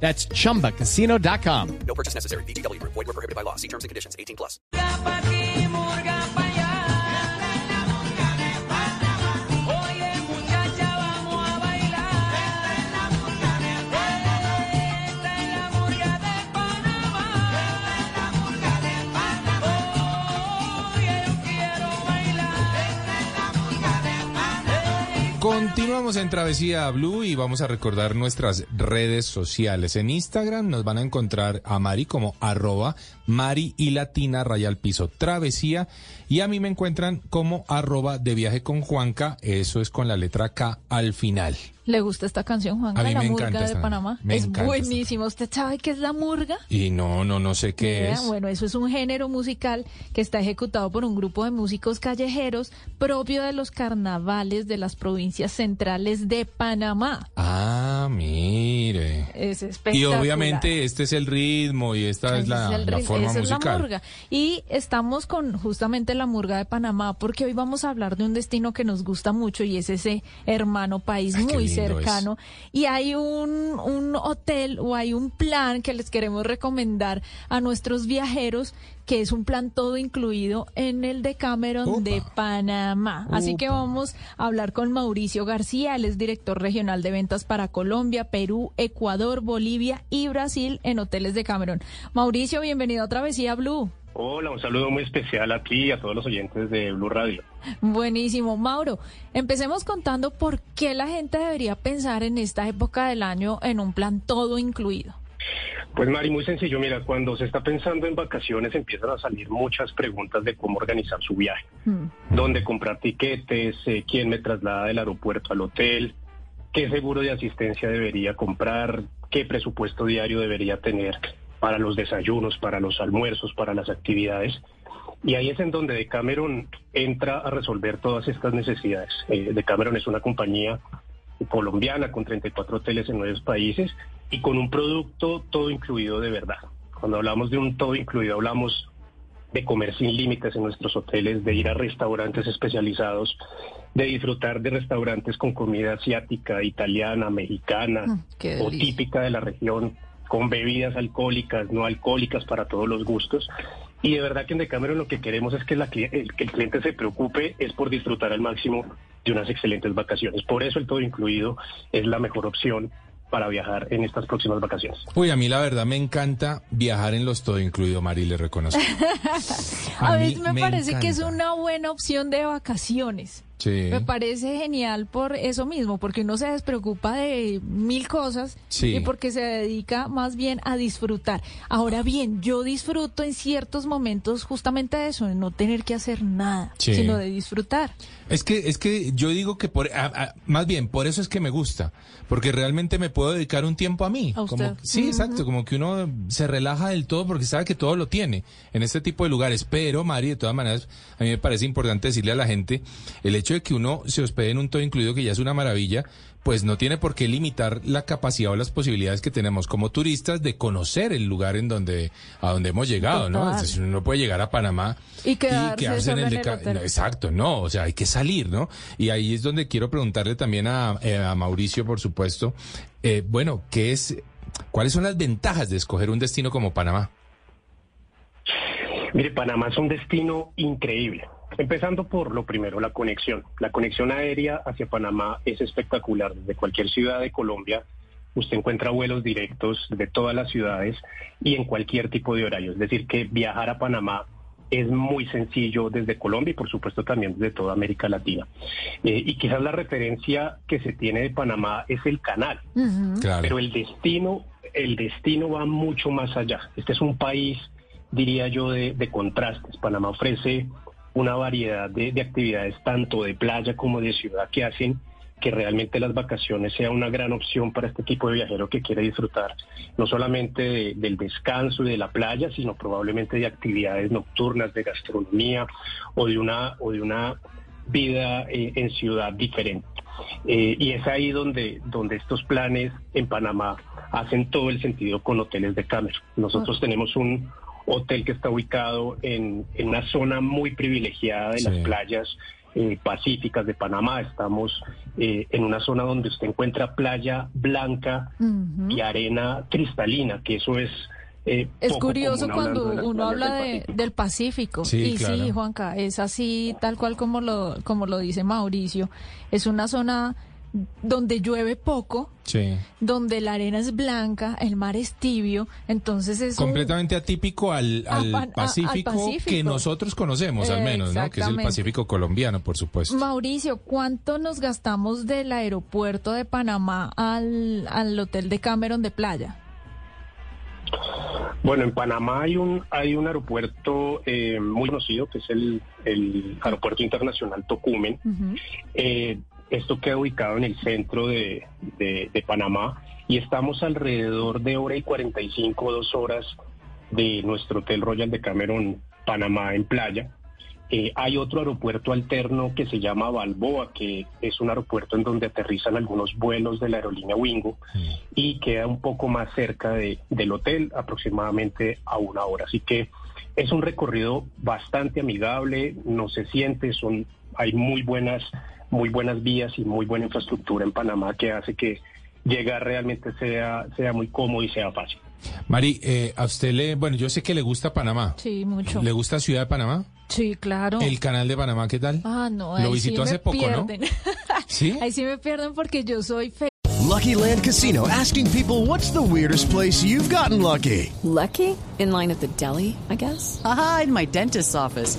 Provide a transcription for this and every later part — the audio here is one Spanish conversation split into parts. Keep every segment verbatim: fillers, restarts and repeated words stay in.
That's chumba casino dot com. No purchase necessary. V G W. Void where prohibited by law. See terms and conditions. eighteen plus. Continuamos en Travesía Blue y vamos a recordar nuestras redes sociales. En Instagram nos van a encontrar a Mari como arroba Mari y Latina Rayal Piso Travesía. Y a mí me encuentran como arroba de viaje con Juanca. Eso es con la letra K al final. ¿Le gusta esta canción, Juanca? A mí me la murga de Panamá. Me es buenísimo. ¿Usted sabe qué es la murga? Y no, no, no sé qué es. Bueno, eso es un género musical que está ejecutado por un grupo de músicos callejeros propio de los carnavales de las provincias centrales de Panamá. Ah, mire. Es espectacular. Y obviamente este es el ritmo y esta es la, la forma musical. Esa es la murga. Y estamos con justamente la murga de Panamá porque hoy vamos a hablar de un destino que nos gusta mucho y es ese hermano país muy cercano, y hay un, un hotel o hay un plan que les queremos recomendar a nuestros viajeros, que es un plan todo incluido en el Decameron Opa. de Panamá. Así Opa. que vamos a hablar con Mauricio García, él es director regional de ventas para Colombia, Perú, Ecuador, Bolivia y Brasil en Hoteles Decameron. Mauricio, bienvenido a Travesía Blue. Hola, un saludo muy especial a ti y a todos los oyentes de Blue Radio. Buenísimo, Mauro. Empecemos contando por qué la gente debería pensar en esta época del año en un plan todo incluido. Pues Mari, muy sencillo, mira, cuando se está pensando en vacaciones empiezan a salir muchas preguntas de cómo organizar su viaje, mm. dónde comprar tiquetes, eh, quién me traslada del aeropuerto al hotel, qué seguro de asistencia debería comprar, qué presupuesto diario debería tener para los desayunos, para los almuerzos, para las actividades. Y ahí es en donde Decameron entra a resolver todas estas necesidades. Eh, Decameron es una compañía colombiana con treinta y cuatro hoteles en nueve países y con un producto todo incluido de verdad. Cuando hablamos de un todo incluido, hablamos de comer sin límites en nuestros hoteles, de ir a restaurantes especializados, de disfrutar de restaurantes con comida asiática, italiana, mexicana mm, o típica de la región, con bebidas alcohólicas, no alcohólicas, para todos los gustos. Y de verdad que en Decameron lo que queremos es que, la, que el cliente se preocupe es por disfrutar al máximo de unas excelentes vacaciones. Por eso el todo incluido es la mejor opción para viajar en estas próximas vacaciones. Uy, a mí la verdad me encanta viajar en los todo incluido, Mari, le reconozco. A, a mí me, me parece encanta. Que es una buena opción de vacaciones. Sí. Me parece genial por eso mismo, porque uno se despreocupa de mil cosas sí. y porque se dedica más bien a disfrutar. Ahora bien, yo disfruto en ciertos momentos justamente de eso, de no tener que hacer nada, sí. sino de disfrutar. Es que es que yo digo que por a, a, más bien por eso es que me gusta, porque realmente me puedo dedicar un tiempo a mí. ¿A usted? Como, sí, uh-huh. exacto, como que uno se relaja del todo porque sabe que todo lo tiene en este tipo de lugares. Pero, Mari, de todas maneras, a mí me parece importante decirle a la gente el hecho de que uno se hospede en un todo incluido, que ya es una maravilla, pues no tiene por qué limitar la capacidad o las posibilidades que tenemos como turistas de conocer el lugar en donde a donde hemos llegado, Total. ¿no? Entonces uno puede llegar a Panamá y quedarse, y quedarse en el, el deca- no, exacto, no, o sea, hay que salir, ¿no? Y ahí es donde quiero preguntarle también a, eh, a Mauricio, por supuesto, eh, bueno, ¿qué es, cuáles son las ventajas de escoger un destino como Panamá? Mire, Panamá es un destino increíble. Empezando por lo primero, la conexión. La conexión aérea hacia Panamá es espectacular. Desde cualquier ciudad de Colombia, usted encuentra vuelos directos de todas las ciudades y en cualquier tipo de horario. Es decir, que viajar a Panamá es muy sencillo desde Colombia y, por supuesto, también desde toda América Latina. Eh, y quizás la referencia que se tiene de Panamá es el canal. Uh-huh. Claro. Pero el destino, el destino va mucho más allá. Este es un país, diría yo, de, de contrastes. Panamá ofrece una variedad de, de actividades, tanto de playa como de ciudad, que hacen que realmente las vacaciones sea una gran opción para este tipo de viajero que quiere disfrutar no solamente de, del descanso y de la playa, sino probablemente de actividades nocturnas, de gastronomía o de una, o de una vida eh, en ciudad diferente. Eh, y es ahí donde, donde estos planes en Panamá hacen todo el sentido con hoteles de Decameron. Nosotros tenemos un hotel que está ubicado en, en una zona muy privilegiada de sí. las playas Eh, pacíficas de Panamá. Estamos eh, en una zona donde usted encuentra playa blanca uh-huh. y arena cristalina, que eso es eh, es poco curioso cuando de uno habla del Pacífico. De, del Pacífico. Sí, y claro. sí, Juanca, es así tal cual como lo como lo dice Mauricio. Es una zona donde llueve poco, sí. donde la arena es blanca, el mar es tibio, entonces es completamente un... atípico al, al, a, Pacífico, al Pacífico que nosotros conocemos, eh, al menos, ¿no? Que es el Pacífico colombiano, por supuesto. Mauricio, ¿cuánto nos gastamos del aeropuerto de Panamá al, al hotel Decameron de playa? Bueno, en Panamá hay un hay un aeropuerto eh, muy conocido que es el, el Aeropuerto Internacional Tocumen. Uh-huh. Eh, Esto queda ubicado en el centro de, de, de Panamá y estamos alrededor de hora y cuarenta y cinco, dos horas de nuestro hotel Royal Decameron Panamá en playa. Eh, hay otro aeropuerto alterno que se llama Balboa, que es un aeropuerto en donde aterrizan algunos vuelos de la aerolínea Wingo sí. y queda un poco más cerca de, del hotel, aproximadamente a una hora. Así que es un recorrido bastante amigable, no se siente, son hay muy buenas... muy buenas vías y muy buena infraestructura en Panamá que hace que llegar realmente sea sea muy cómodo y sea fácil. Mari, eh, a usted le... Bueno, yo sé que le gusta Panamá. Sí, mucho. ¿Le gusta Ciudad de Panamá? Sí, claro. ¿El canal de Panamá qué tal? Ah, no, ahí lo visitó sí hace me poco, pierden. ¿No? ¿Sí? Ahí sí me pierden porque yo soy feliz. Lucky Land Casino, asking people what's the weirdest place you've gotten lucky. Lucky? In line at the deli, I guess. Aha, in my dentist's office.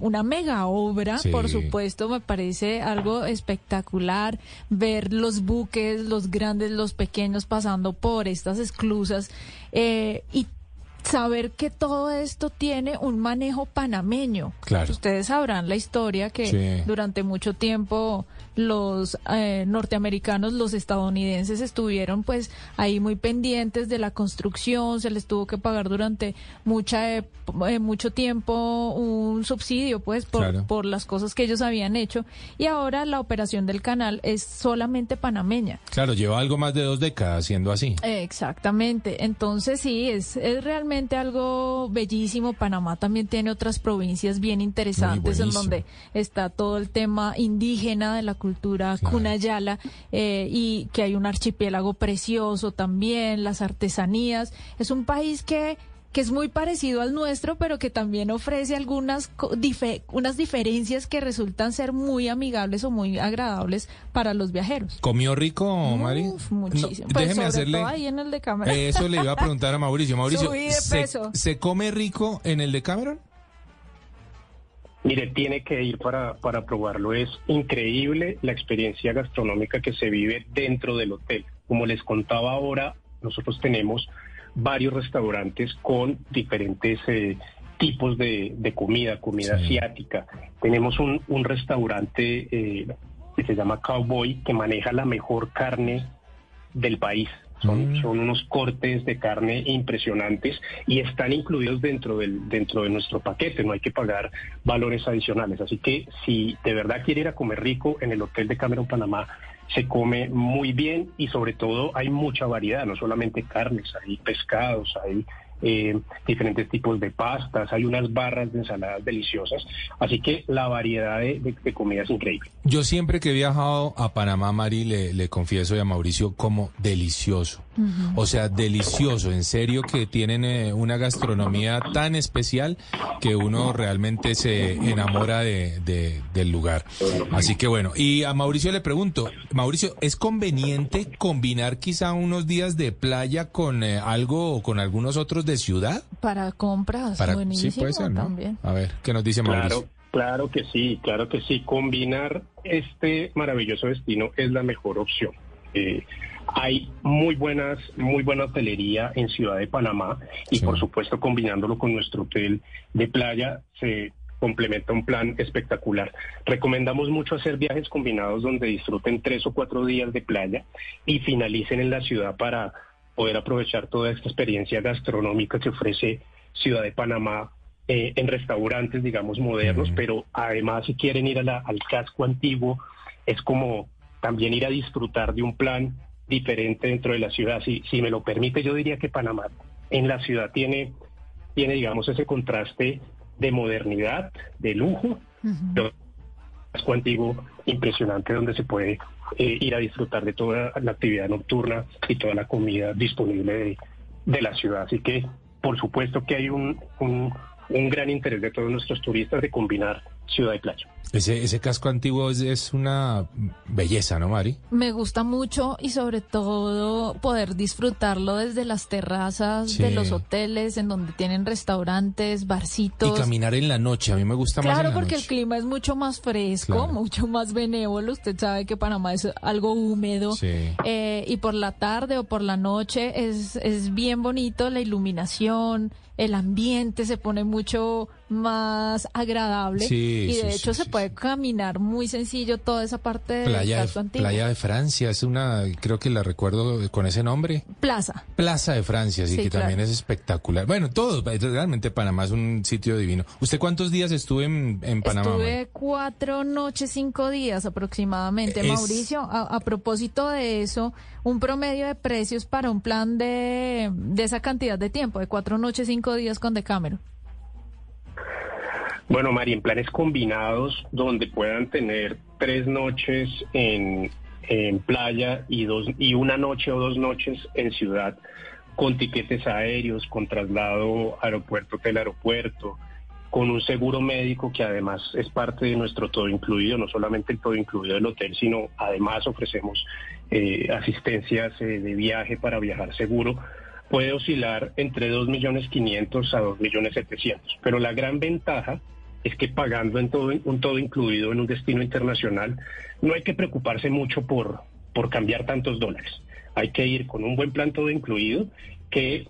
una mega obra, sí. por supuesto, me parece algo espectacular ver los buques, los grandes, los pequeños pasando por estas esclusas eh, y saber que todo esto tiene un manejo panameño. Claro. Ustedes sabrán la historia que sí. durante mucho tiempo los eh, norteamericanos, los estadounidenses estuvieron pues ahí muy pendientes de la construcción, se les tuvo que pagar durante mucha eh, mucho tiempo un subsidio pues por, claro. por las cosas que ellos habían hecho y ahora la operación del canal es solamente panameña. Claro, lleva algo más de dos décadas siendo así. Eh, exactamente, entonces sí, es, es realmente algo bellísimo. Panamá también tiene otras provincias bien interesantes en donde está todo el tema indígena de la cultura claro. Kunayala eh, y que hay un archipiélago precioso también, las artesanías. Es un país que que es muy parecido al nuestro, pero que también ofrece algunas dife- unas diferencias que resultan ser muy amigables o muy agradables para los viajeros. ¿Comió rico, Mari? Uf, muchísimo. No, pues déjeme hacerle... ahí en el Decameron. Eh, eso le iba a preguntar a Mauricio. Mauricio, subí de peso. ¿se, ¿se come rico en el Decameron? Mire, tiene que ir para, para probarlo. Es increíble la experiencia gastronómica que se vive dentro del hotel. Como les contaba ahora, nosotros tenemos... varios restaurantes con diferentes eh, tipos de, de comida, comida sí. asiática. Tenemos un, un restaurante eh, que se llama Cowboy, que maneja la mejor carne del país. Son, mm. son unos cortes de carne impresionantes y están incluidos dentro del dentro de nuestro paquete, no hay que pagar valores adicionales. Así que si de verdad quiere ir a comer rico en el Hotel Decameron Panamá, se come muy bien y sobre todo hay mucha variedad, no solamente carnes, hay pescados, hay eh, diferentes tipos de pastas, hay unas barras de ensaladas deliciosas, así que la variedad de, de, de comida es increíble. Yo siempre que he viajado a Panamá, Mari, le, le confieso y a Mauricio como delicioso, uh-huh. o sea, delicioso, en serio que tienen eh, una gastronomía tan especial que uno realmente se enamora de, de, del lugar. Así que bueno, y a Mauricio le pregunto, Mauricio, ¿es conveniente combinar quizá unos días de playa con eh, algo o con algunos otros de ciudad? Para compras, para, buenísimo. Sí, puede ser, ¿no? También. A ver, ¿qué nos dice Mauricio? Claro, claro que sí, claro que sí. Combinar este maravilloso destino es la mejor opción. Eh, hay muy buenas, muy buena hotelería en Ciudad de Panamá y, sí, por supuesto, combinándolo con nuestro hotel de playa, se complementa un plan espectacular. Recomendamos mucho hacer viajes combinados donde disfruten tres o cuatro días de playa y finalicen en la ciudad para poder aprovechar toda esta experiencia gastronómica que ofrece Ciudad de Panamá eh, en restaurantes, digamos, modernos, uh-huh. pero además si quieren ir a la, al casco antiguo, es como también ir a disfrutar de un plan diferente dentro de la ciudad. Si, si me lo permite, yo diría que Panamá en la ciudad tiene, tiene digamos, ese contraste de modernidad, de lujo, uh-huh. casco antiguo impresionante donde se puede eh, ir a disfrutar de toda la actividad nocturna y toda la comida disponible de, de la ciudad. Así que, por supuesto que hay un, un, un gran interés de todos nuestros turistas de combinar ciudad y playa. Ese, ese casco antiguo es, es una belleza, ¿no, Mari? Me gusta mucho y sobre todo poder disfrutarlo desde las terrazas, sí, de los hoteles, en donde tienen restaurantes, barcitos. Y caminar en la noche, a mí me gusta, claro, más en la noche. Claro, porque el clima es mucho más fresco, claro, mucho más benévolo. Usted sabe que Panamá es algo húmedo, sí, eh, y por la tarde o por la noche es, es bien bonito, la iluminación, el ambiente se pone mucho más agradable, sí, y de sí, hecho sí, se sí, puede sí. caminar muy sencillo toda esa parte de playa, de, Playa de Francia, es una, creo que la recuerdo con ese nombre. Plaza. Plaza de Francia, así sí, que claro, también es espectacular. Bueno, todo, realmente Panamá es un sitio divino. ¿Usted cuántos días estuvo en, en Panamá? Estuve cuatro noches, cinco días aproximadamente, es... Mauricio. A, a propósito de eso, un promedio de precios para un plan de, de esa cantidad de tiempo, de cuatro noches, cinco días con Decameron. Bueno, Mari, en planes combinados donde puedan tener tres noches en, en playa y dos y una noche o dos noches en ciudad, con tiquetes aéreos, con traslado aeropuerto, hotel aeropuerto, con un seguro médico que además es parte de nuestro todo incluido, no solamente el todo incluido del hotel, sino además ofrecemos eh, asistencias eh, de viaje para viajar seguro. Puede oscilar entre dos millones quinientos a dos millones setecientos, pero la gran ventaja es que pagando en todo, un todo incluido en un destino internacional, no hay que preocuparse mucho por, por cambiar tantos dólares. Hay que ir con un buen plan todo incluido que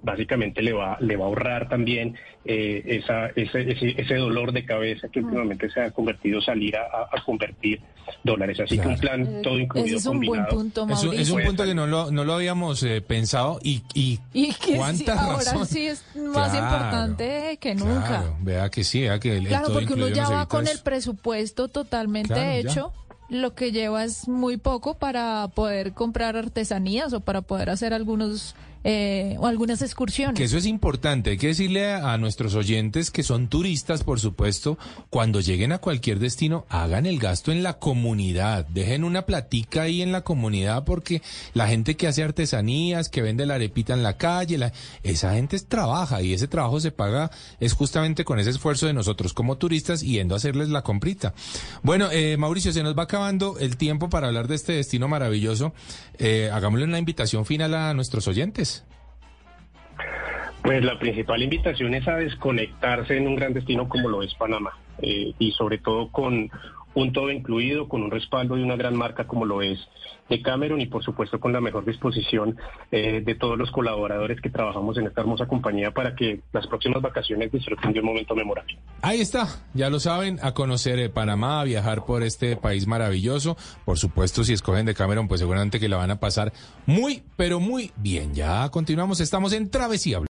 básicamente le va, le va a ahorrar también eh, esa, ese, ese, ese dolor de cabeza que últimamente se ha convertido salir a, a convertir dólares. Así claro, que un plan todo incluido es un combinado. Buen punto, es un, es un punto que no lo, no lo habíamos eh, pensado y, y, y que cuántas sí, razones. Ahora sí es más claro, importante que nunca. Claro, vea que sí, vea que el, claro, el todo incluido. Claro, porque uno ya va con eso, el presupuesto totalmente claro, hecho. Ya. Lo que lleva es muy poco para poder comprar artesanías o para poder hacer algunos eh, o algunas excursiones. Que eso es importante, hay que decirle a, a nuestros oyentes que son turistas, por supuesto, cuando lleguen a cualquier destino, hagan el gasto en la comunidad, dejen una platica ahí en la comunidad, porque la gente que hace artesanías, que vende la arepita en la calle, la, esa gente trabaja y ese trabajo se paga, es justamente con ese esfuerzo de nosotros como turistas yendo a hacerles la comprita. Bueno, eh, Mauricio, se nos va a acabando el tiempo para hablar de este destino maravilloso. Eh, hagámosle una invitación final a nuestros oyentes. Pues la principal invitación es a desconectarse en un gran destino como lo es Panamá, eh, y sobre todo con un todo incluido, con un respaldo de una gran marca como lo es Decameron y por supuesto con la mejor disposición eh, de todos los colaboradores que trabajamos en esta hermosa compañía para que las próximas vacaciones disfruten de un momento memorable. Ahí está, ya lo saben, a conocer eh, Panamá, a viajar por este país maravilloso. Por supuesto, si escogen Decameron, pues seguramente que la van a pasar muy, pero muy bien. Ya continuamos, estamos en Travesía Blue.